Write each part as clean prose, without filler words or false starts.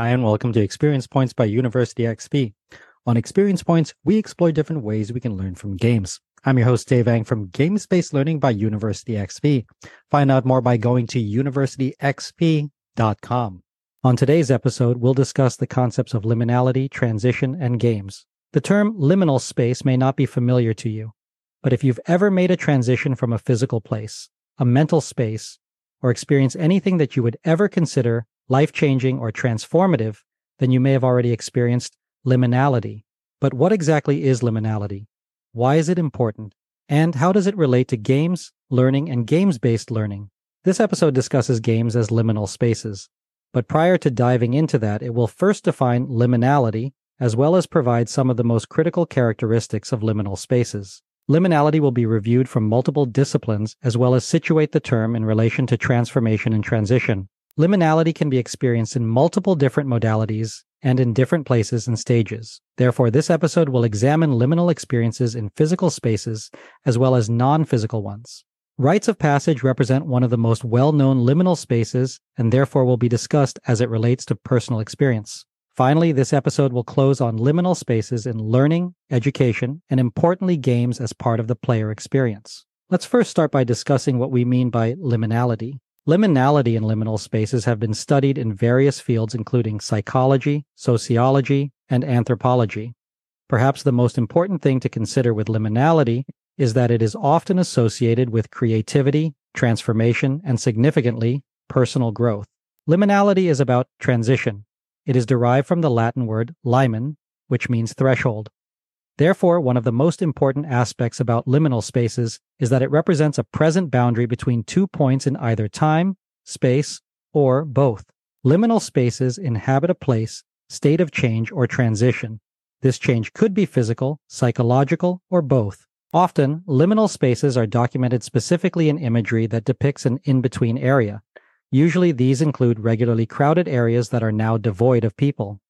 Hi, and welcome to Experience Points by University XP. On Experience Points, we explore different ways we can learn from games. I'm your host, Dave Ang, from Games-Based Learning by University XP. Find out more by going to universityxp.com. On today's episode, we'll discuss the concepts of liminality, transition, and games. The term liminal space may not be familiar to you, but if you've ever made a transition from a physical place, a mental space, or experience anything that you would ever consider life-changing or transformative, then you may have already experienced liminality. But what exactly is liminality? Why is it important? And how does it relate to games, learning, and games-based learning? This episode discusses games as liminal spaces. But prior to diving into that, it will first define liminality, as well as provide some of the most critical characteristics of liminal spaces. Liminality will be reviewed from multiple disciplines, as well as situate the term in relation to transformation and transition. Liminality can be experienced in multiple different modalities and in different places and stages. Therefore, this episode will examine liminal experiences in physical spaces, as well as non-physical ones. Rites of passage represent one of the most well-known liminal spaces, and therefore will be discussed as it relates to personal experience. Finally, this episode will close on liminal spaces in learning, education, and importantly, games as part of the player experience. Let's first start by discussing what we mean by liminality. Liminality and liminal spaces have been studied in various fields, including psychology, sociology, and anthropology. Perhaps the most important thing to consider with liminality is that it is often associated with creativity, transformation, and significantly, personal growth. Liminality is about transition. It is derived from the Latin word limen, which means threshold. Therefore, one of the most important aspects about liminal spaces is that it represents a present boundary between two points in either time, space, or both. Liminal spaces inhabit a place, state of change, or transition. This change could be physical, psychological, or both. Often, liminal spaces are documented specifically in imagery that depicts an in-between area. Usually these include regularly crowded areas that are now devoid of people.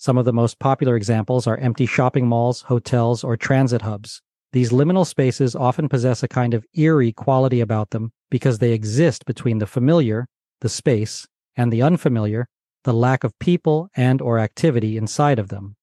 Some of the most popular examples are empty shopping malls, hotels, or transit hubs. These liminal spaces often possess a kind of eerie quality about them because they exist between the familiar, the space, and the unfamiliar, the lack of people and or activity inside of them.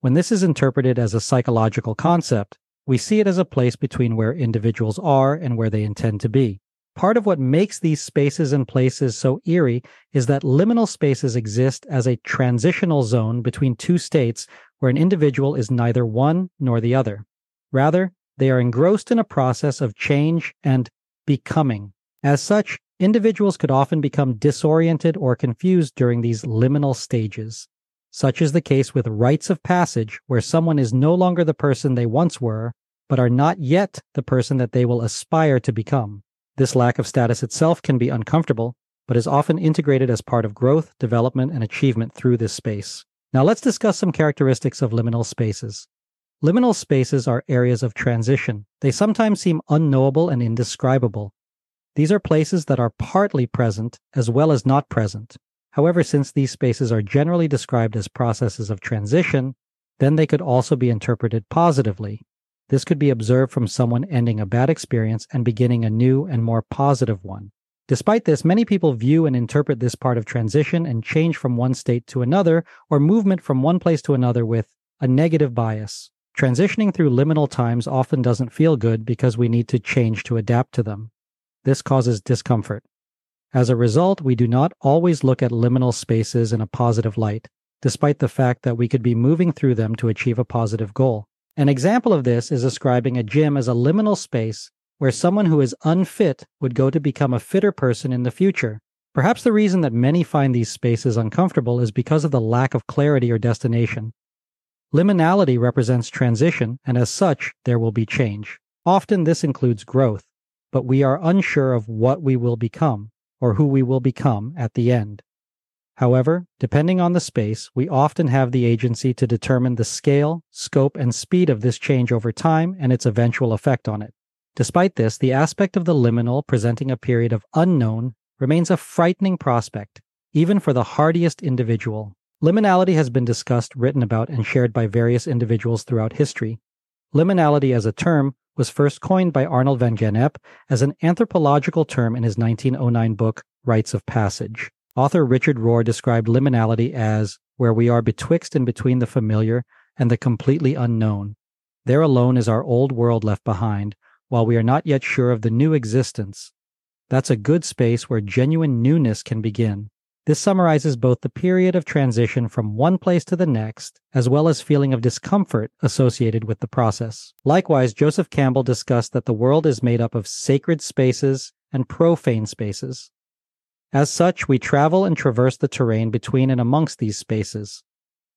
When this is interpreted as a psychological concept, we see it as a place between where individuals are and where they intend to be. Part of what makes these spaces and places so eerie is that liminal spaces exist as a transitional zone between two states where an individual is neither one nor the other. Rather, they are engrossed in a process of change and becoming. As such, individuals could often become disoriented or confused during these liminal stages. Such is the case with rites of passage, where someone is no longer the person they once were, but are not yet the person that they will aspire to become. This lack of status itself can be uncomfortable, but is often integrated as part of growth, development, and achievement through this space. Now let's discuss some characteristics of liminal spaces. Liminal spaces are areas of transition. They sometimes seem unknowable and indescribable. These are places that are partly present as well as not present. However, since these spaces are generally described as processes of transition, then they could also be interpreted positively. This could be observed from someone ending a bad experience and beginning a new and more positive one. Despite this, many people view and interpret this part of transition and change from one state to another or movement from one place to another with a negative bias. Transitioning through liminal times often doesn't feel good because we need to change to adapt to them. This causes discomfort. As a result, we do not always look at liminal spaces in a positive light, despite the fact that we could be moving through them to achieve a positive goal. An example of this is ascribing a gym as a liminal space where someone who is unfit would go to become a fitter person in the future. Perhaps the reason that many find these spaces uncomfortable is because of the lack of clarity or destination. Liminality represents transition, and as such, there will be change. Often this includes growth, but we are unsure of what we will become or who we will become at the end. However, depending on the space, we often have the agency to determine the scale, scope, and speed of this change over time and its eventual effect on it. Despite this, the aspect of the liminal presenting a period of unknown remains a frightening prospect, even for the hardiest individual. Liminality has been discussed, written about, and shared by various individuals throughout history. Liminality as a term was first coined by Arnold van Gennep as an anthropological term in his 1909 book, Rites of Passage. Author Richard Rohr described liminality as where we are betwixt and between the familiar and the completely unknown. There alone is our old world left behind, while we are not yet sure of the new existence. That's a good space where genuine newness can begin. This summarizes both the period of transition from one place to the next, as well as feeling of discomfort associated with the process. Likewise, Joseph Campbell discussed that the world is made up of sacred spaces and profane spaces. As such, we travel and traverse the terrain between and amongst these spaces.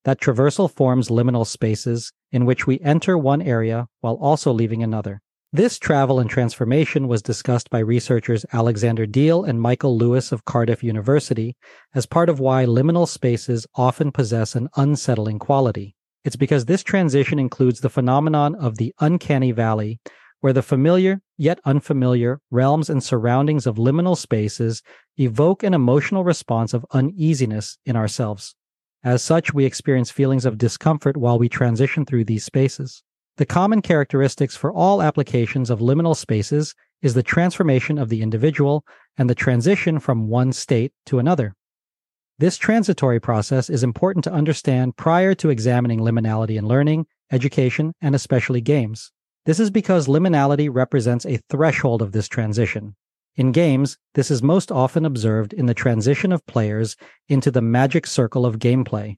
That traversal forms liminal spaces in which we enter one area while also leaving another. This travel and transformation was discussed by researchers Alexander Deal and Michael Lewis of Cardiff University as part of why liminal spaces often possess an unsettling quality. It's because this transition includes the phenomenon of the uncanny valley, where the familiar yet unfamiliar realms and surroundings of liminal spaces evoke an emotional response of uneasiness in ourselves. As such, we experience feelings of discomfort while we transition through these spaces. The common characteristics for all applications of liminal spaces is the transformation of the individual and the transition from one state to another. This transitory process is important to understand prior to examining liminality in learning, education, and especially games. This is because liminality represents a threshold of this transition. In games, this is most often observed in the transition of players into the magic circle of gameplay.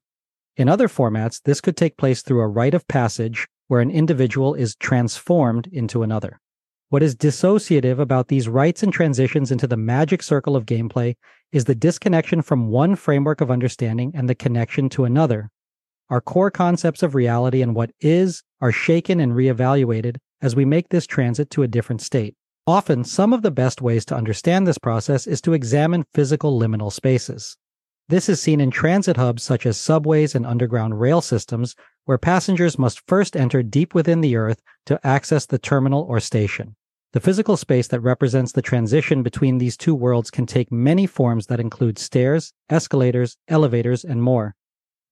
In other formats, this could take place through a rite of passage where an individual is transformed into another. What is dissociative about these rites and transitions into the magic circle of gameplay is the disconnection from one framework of understanding and the connection to another. Our core concepts of reality and what is are shaken and reevaluated as we make this transit to a different state. Often, some of the best ways to understand this process is to examine physical liminal spaces. This is seen in transit hubs such as subways and underground rail systems, where passengers must first enter deep within the earth to access the terminal or station. The physical space that represents the transition between these two worlds can take many forms that include stairs, escalators, elevators, and more.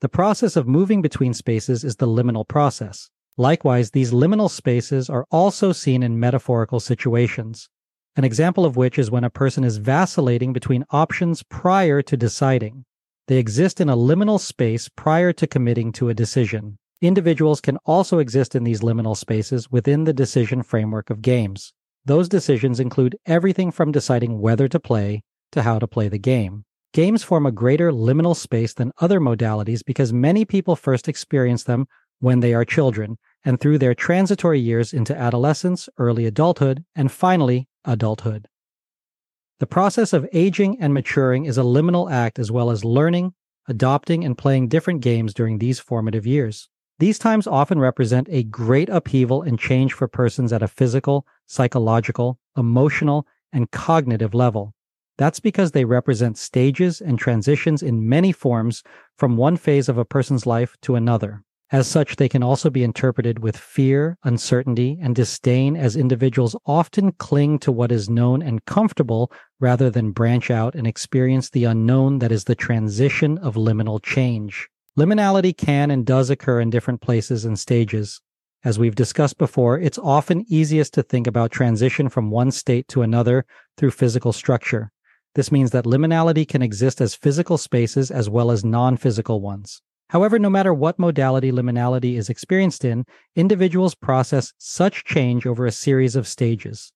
The process of moving between spaces is the liminal process. Likewise, these liminal spaces are also seen in metaphorical situations, an example of which is when a person is vacillating between options prior to deciding. They exist in a liminal space prior to committing to a decision. Individuals can also exist in these liminal spaces within the decision framework of games. Those decisions include everything from deciding whether to play to how to play the game. Games form a greater liminal space than other modalities because many people first experience them when they are children and through their transitory years into adolescence, early adulthood, and finally, adulthood. The process of aging and maturing is a liminal act as well as learning, adopting, and playing different games during these formative years. These times often represent a great upheaval and change for persons at a physical, psychological, emotional, and cognitive level. That's because they represent stages and transitions in many forms from one phase of a person's life to another. As such, they can also be interpreted with fear, uncertainty, and disdain, as individuals often cling to what is known and comfortable rather than branch out and experience the unknown that is the transition of liminal change. Liminality can and does occur in different places and stages. As we've discussed before, it's often easiest to think about transition from one state to another through physical structure. This means that liminality can exist as physical spaces as well as non-physical ones. However, no matter what modality liminality is experienced in, individuals process such change over a series of stages.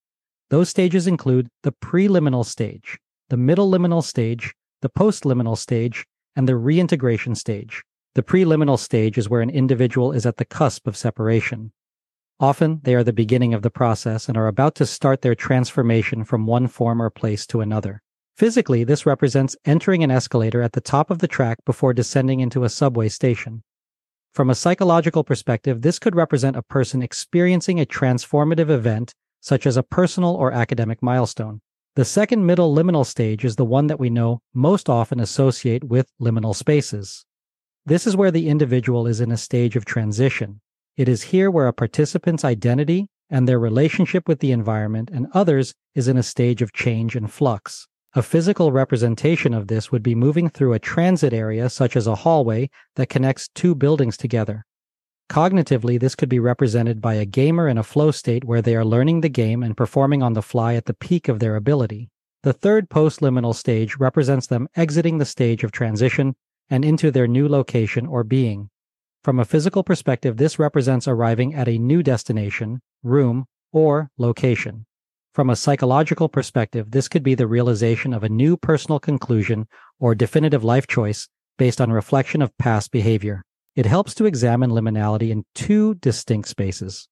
Those stages include the preliminal stage, the middle liminal stage, the postliminal stage, and the reintegration stage. The preliminal stage is where an individual is at the cusp of separation. Often, they are the beginning of the process and are about to start their transformation from one form or place to another. Physically, this represents entering an escalator at the top of the track before descending into a subway station. From a psychological perspective, this could represent a person experiencing a transformative event, such as a personal or academic milestone. The second middle liminal stage is the one that we know most often associate with liminal spaces. This is where the individual is in a stage of transition. It is here where a participant's identity and their relationship with the environment and others is in a stage of change and flux. A physical representation of this would be moving through a transit area such as a hallway that connects two buildings together. Cognitively, this could be represented by a gamer in a flow state where they are learning the game and performing on the fly at the peak of their ability. The third postliminal stage represents them exiting the stage of transition and into their new location or being. From a physical perspective, this represents arriving at a new destination, room, or location. From a psychological perspective, this could be the realization of a new personal conclusion or definitive life choice based on reflection of past behavior. It helps to examine liminality in two distinct spaces.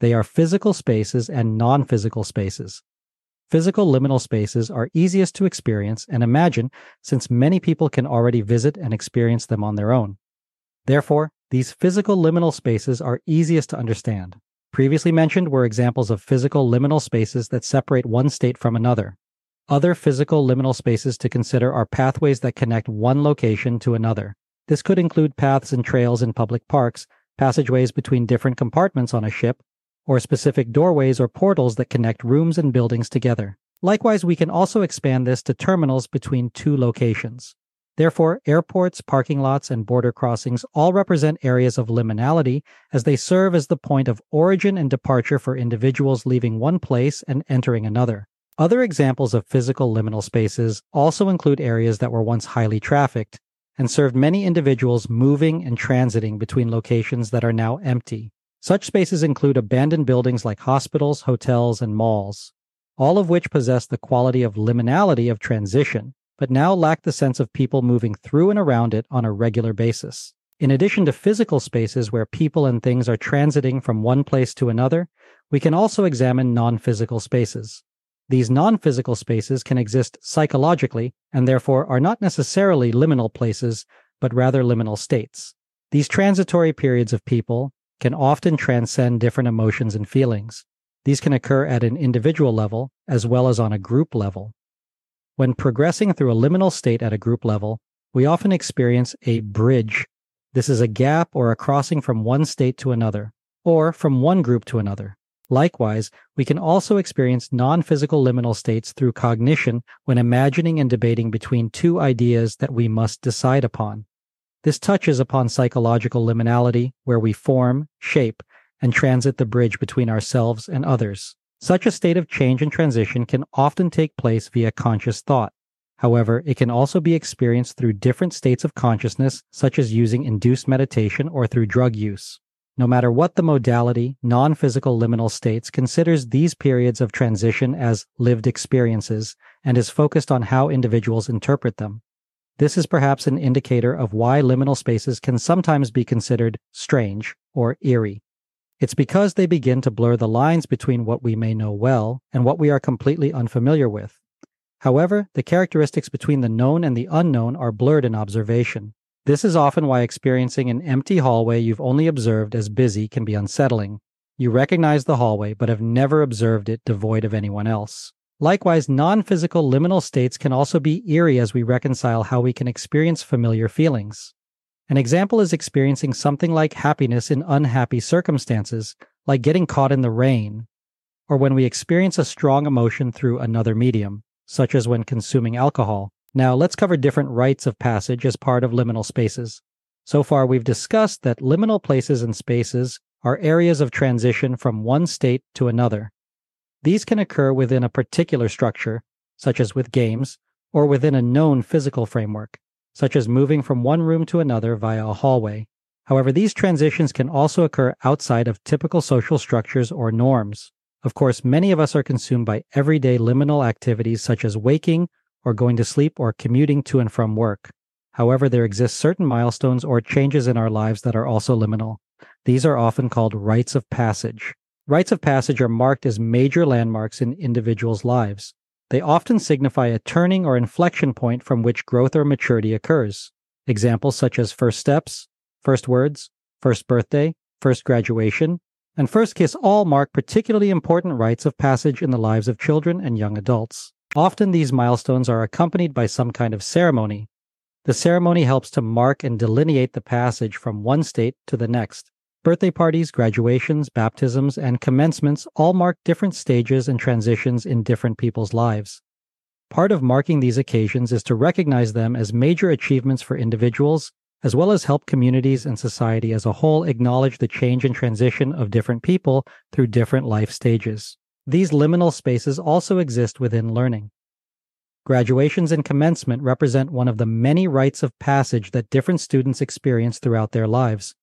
They are physical spaces and non-physical spaces. Physical liminal spaces are easiest to experience and imagine since many people can already visit and experience them on their own. Therefore, these physical liminal spaces are easiest to understand. Previously mentioned were examples of physical liminal spaces that separate one state from another. Other physical liminal spaces to consider are pathways that connect one location to another. This could include paths and trails in public parks, passageways between different compartments on a ship, or specific doorways or portals that connect rooms and buildings together. Likewise, we can also expand this to terminals between two locations. Therefore, airports, parking lots, and border crossings all represent areas of liminality as they serve as the point of origin and departure for individuals leaving one place and entering another. Other examples of physical liminal spaces also include areas that were once highly trafficked and served many individuals moving and transiting between locations that are now empty. Such spaces include abandoned buildings like hospitals, hotels, and malls, all of which possess the quality of liminality of transition, but now lack the sense of people moving through and around it on a regular basis. In addition to physical spaces where people and things are transiting from one place to another, we can also examine non-physical spaces. These non-physical spaces can exist psychologically and therefore are not necessarily liminal places, but rather liminal states. These transitory periods of people can often transcend different emotions and feelings. These can occur at an individual level as well as on a group level. When progressing through a liminal state at a group level, we often experience a bridge. This is a gap or a crossing from one state to another, or from one group to another. Likewise, we can also experience non-physical liminal states through cognition when imagining and debating between two ideas that we must decide upon. This touches upon psychological liminality, where we form, shape, and transit the bridge between ourselves and others. Such a state of change and transition can often take place via conscious thought. However, it can also be experienced through different states of consciousness, such as using induced meditation or through drug use. No matter what the modality, non-physical liminal states considers these periods of transition as lived experiences and is focused on how individuals interpret them. This is perhaps an indicator of why liminal spaces can sometimes be considered strange or eerie. It's because they begin to blur the lines between what we may know well and what we are completely unfamiliar with. However, the characteristics between the known and the unknown are blurred in observation. This is often why experiencing an empty hallway you've only observed as busy can be unsettling. You recognize the hallway but have never observed it devoid of anyone else. Likewise, non-physical liminal states can also be eerie as we reconcile how we can experience familiar feelings. An example is experiencing something like happiness in unhappy circumstances, like getting caught in the rain, or when we experience a strong emotion through another medium, such as when consuming alcohol. Now, let's cover different rites of passage as part of liminal spaces. So far, we've discussed that liminal places and spaces are areas of transition from one state to another. These can occur within a particular structure, such as with games, or within a known physical framework, such as moving from one room to another via a hallway. However, these transitions can also occur outside of typical social structures or norms. Of course, many of us are consumed by everyday liminal activities such as waking or going to sleep or commuting to and from work. However, there exist certain milestones or changes in our lives that are also liminal. These are often called rites of passage. Rites of passage are marked as major landmarks in individuals' lives. They often signify a turning or inflection point from which growth or maturity occurs. Examples such as first steps, first words, first birthday, first graduation, and first kiss all mark particularly important rites of passage in the lives of children and young adults. Often these milestones are accompanied by some kind of ceremony. The ceremony helps to mark and delineate the passage from one state to the next. Birthday parties, graduations, baptisms, and commencements all mark different stages and transitions in different people's lives. Part of marking these occasions is to recognize them as major achievements for individuals, as well as help communities and society as a whole acknowledge the change and transition of different people through different life stages. These liminal spaces also exist within learning. Graduations and commencement represent one of the many rites of passage that different students experience throughout their lives.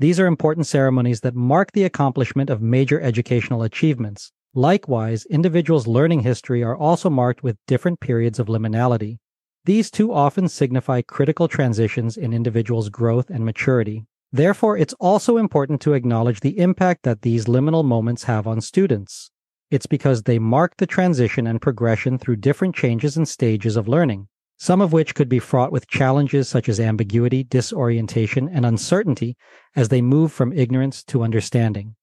These are important ceremonies that mark the accomplishment of major educational achievements. Likewise, individuals' learning history are also marked with different periods of liminality. These too often signify critical transitions in individuals' growth and maturity. Therefore, it's also important to acknowledge the impact that these liminal moments have on students. It's because they mark the transition and progression through different changes and stages of learning, some of which could be fraught with challenges such as ambiguity, disorientation, and uncertainty as they move from ignorance to understanding.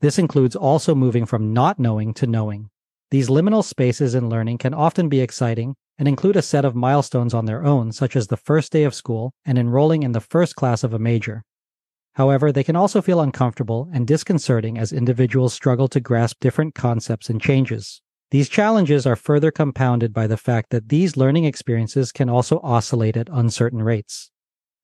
This includes also moving from not knowing to knowing. These liminal spaces in learning can often be exciting and include a set of milestones on their own, such as the first day of school and enrolling in the first class of a major. However, they can also feel uncomfortable and disconcerting as individuals struggle to grasp different concepts and changes. These challenges are further compounded by the fact that these learning experiences can also oscillate at uncertain rates.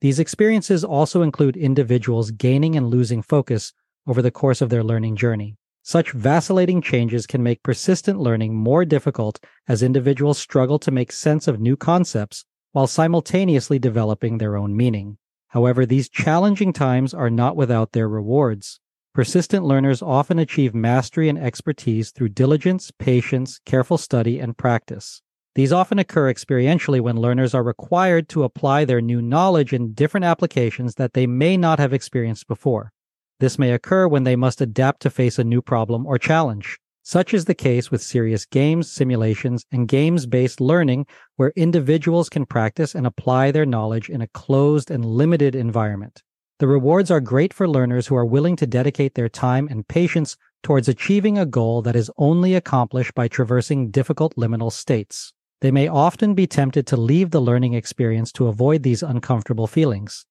These experiences also include individuals gaining and losing focus over the course of their learning journey. Such vacillating changes can make persistent learning more difficult as individuals struggle to make sense of new concepts while simultaneously developing their own meaning. However, these challenging times are not without their rewards. Persistent learners often achieve mastery and expertise through diligence, patience, careful study, and practice. These often occur experientially when learners are required to apply their new knowledge in different applications that they may not have experienced before. This may occur when they must adapt to face a new problem or challenge. Such is the case with serious games, simulations, and games-based learning, where individuals can practice and apply their knowledge in a closed and limited environment. The rewards are great for learners who are willing to dedicate their time and patience towards achieving a goal that is only accomplished by traversing difficult liminal states. They may often be tempted to leave the learning experience to avoid these uncomfortable feelings,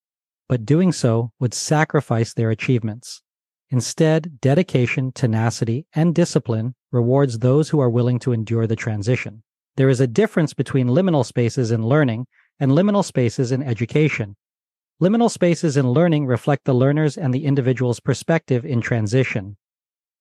but doing so would sacrifice their achievements. Instead, dedication, tenacity, and discipline rewards those who are willing to endure the transition. There is a difference between liminal spaces in learning and liminal spaces in education. Liminal spaces in learning reflect the learner's and the individual's perspective in transition.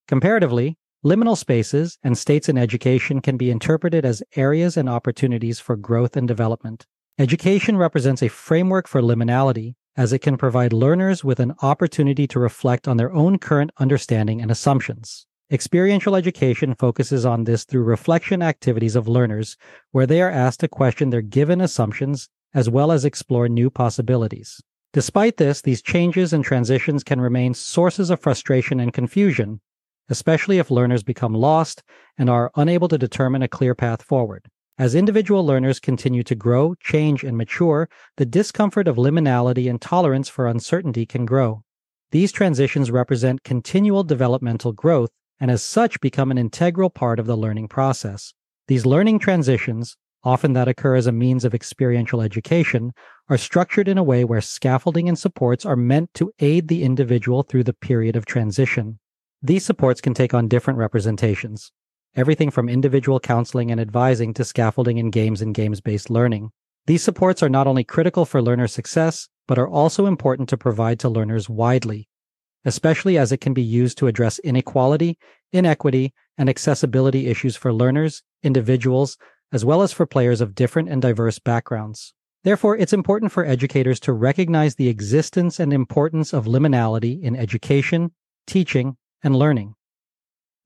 Comparatively, liminal spaces and states in education can be interpreted as areas and opportunities for growth and development. Education represents a framework for liminality, as it can provide learners with an opportunity to reflect on their own current understanding and assumptions. Experiential education focuses on this through reflection activities of learners, where they are asked to question their given assumptions as well as explore new possibilities. Despite this, these changes and transitions can remain sources of frustration and confusion, especially if learners become lost and are unable to determine a clear path forward. As individual learners continue to grow, change, and mature, the discomfort of liminality and tolerance for uncertainty can grow. These transitions represent continual developmental growth and as such become an integral part of the learning process. These learning transitions, often that occur as a means of experiential education, are structured in a way where scaffolding and supports are meant to aid the individual through the period of transition. These supports can take on different representations, everything from individual counseling and advising to scaffolding in games and games-based learning. These supports are not only critical for learner success, but are also important to provide to learners widely, especially as it can be used to address inequality, inequity, and accessibility issues for learners, individuals, as well as for players of different and diverse backgrounds. Therefore, it's important for educators to recognize the existence and importance of liminality in education, teaching, and learning.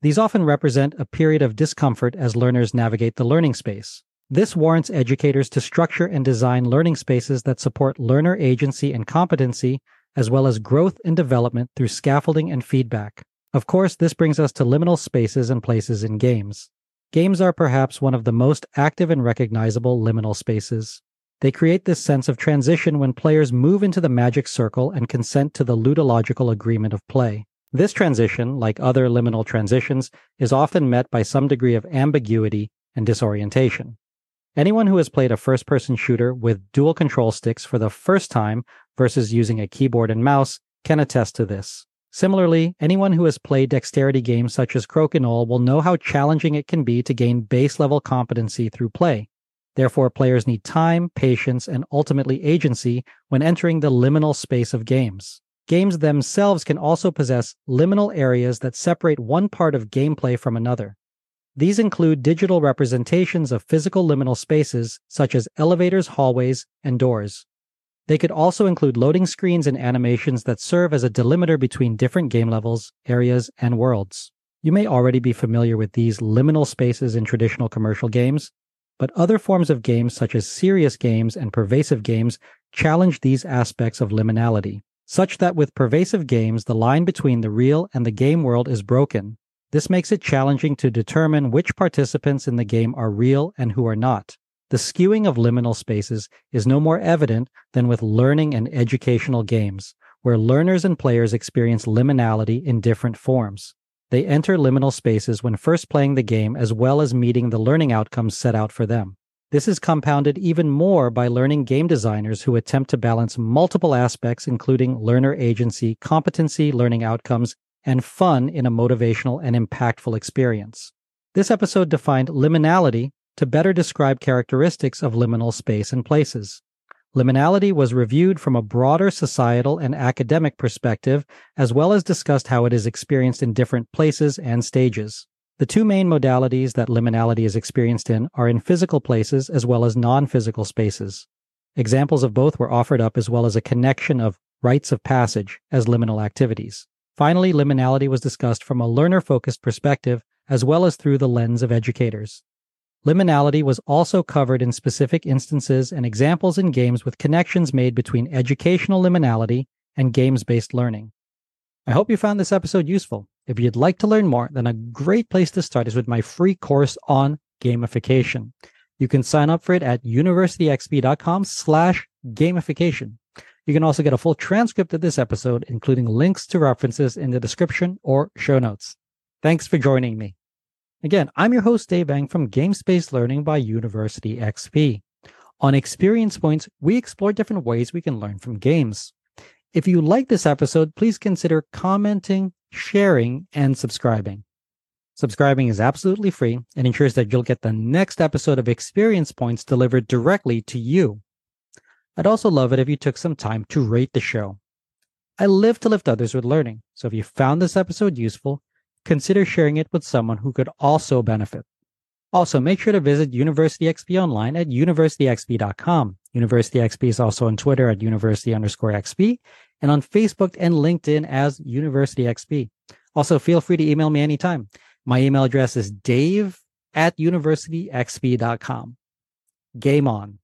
These often represent a period of discomfort as learners navigate the learning space. This warrants educators to structure and design learning spaces that support learner agency and competency, as well as growth and development through scaffolding and feedback. Of course, this brings us to liminal spaces and places in games. Games are perhaps one of the most active and recognizable liminal spaces. They create this sense of transition when players move into the magic circle and consent to the ludological agreement of play. This transition, like other liminal transitions, is often met by some degree of ambiguity and disorientation. Anyone who has played a first-person shooter with dual control sticks for the first time versus using a keyboard and mouse can attest to this. Similarly, anyone who has played dexterity games such as Crokinole will know how challenging it can be to gain base-level competency through play. Therefore, players need time, patience, and ultimately agency when entering the liminal space of games. Games themselves can also possess liminal areas that separate one part of gameplay from another. These include digital representations of physical liminal spaces, such as elevators, hallways, and doors. They could also include loading screens and animations that serve as a delimiter between different game levels, areas, and worlds. You may already be familiar with these liminal spaces in traditional commercial games, but other forms of games such as serious games and pervasive games challenge these aspects of liminality, such that with pervasive games, the line between the real and the game world is broken. This makes it challenging to determine which participants in the game are real and who are not. The skewing of liminal spaces is no more evident than with learning and educational games, where learners and players experience liminality in different forms. They enter liminal spaces when first playing the game as well as meeting the learning outcomes set out for them. This is compounded even more by learning game designers who attempt to balance multiple aspects, including learner agency, competency, learning outcomes, and fun in a motivational and impactful experience. This episode defined liminality to better describe characteristics of liminal space and places. Liminality was reviewed from a broader societal and academic perspective, as well as discussed how it is experienced in different places and stages. The two main modalities that liminality is experienced in are in physical places as well as non-physical spaces. Examples of both were offered up, as well as a connection of rites of passage as liminal activities. Finally, liminality was discussed from a learner-focused perspective, as well as through the lens of educators. Liminality was also covered in specific instances and examples in games, with connections made between educational liminality and games-based learning. I hope you found this episode useful. If you'd like to learn more, then a great place to start is with my free course on gamification. You can sign up for it at universityxp.com/gamification. You can also get a full transcript of this episode, including links to references in the description or show notes. Thanks for joining me. Again, I'm your host, Dave Eng, from Games-Based Learning by University XP. On Experience Points, we explore different ways we can learn from games. If you like this episode, please consider commenting, sharing, and subscribing. Subscribing is absolutely free and ensures that you'll get the next episode of Experience Points delivered directly to you. I'd also love it if you took some time to rate the show. I live to lift others with learning, so if you found this episode useful, consider sharing it with someone who could also benefit. Also, make sure to visit University XP online at universityxp.com. University XP is also on Twitter at university_XP and on Facebook and LinkedIn as University XP. Also, feel free to email me anytime. My email address is dave@universityxp.com. Game on.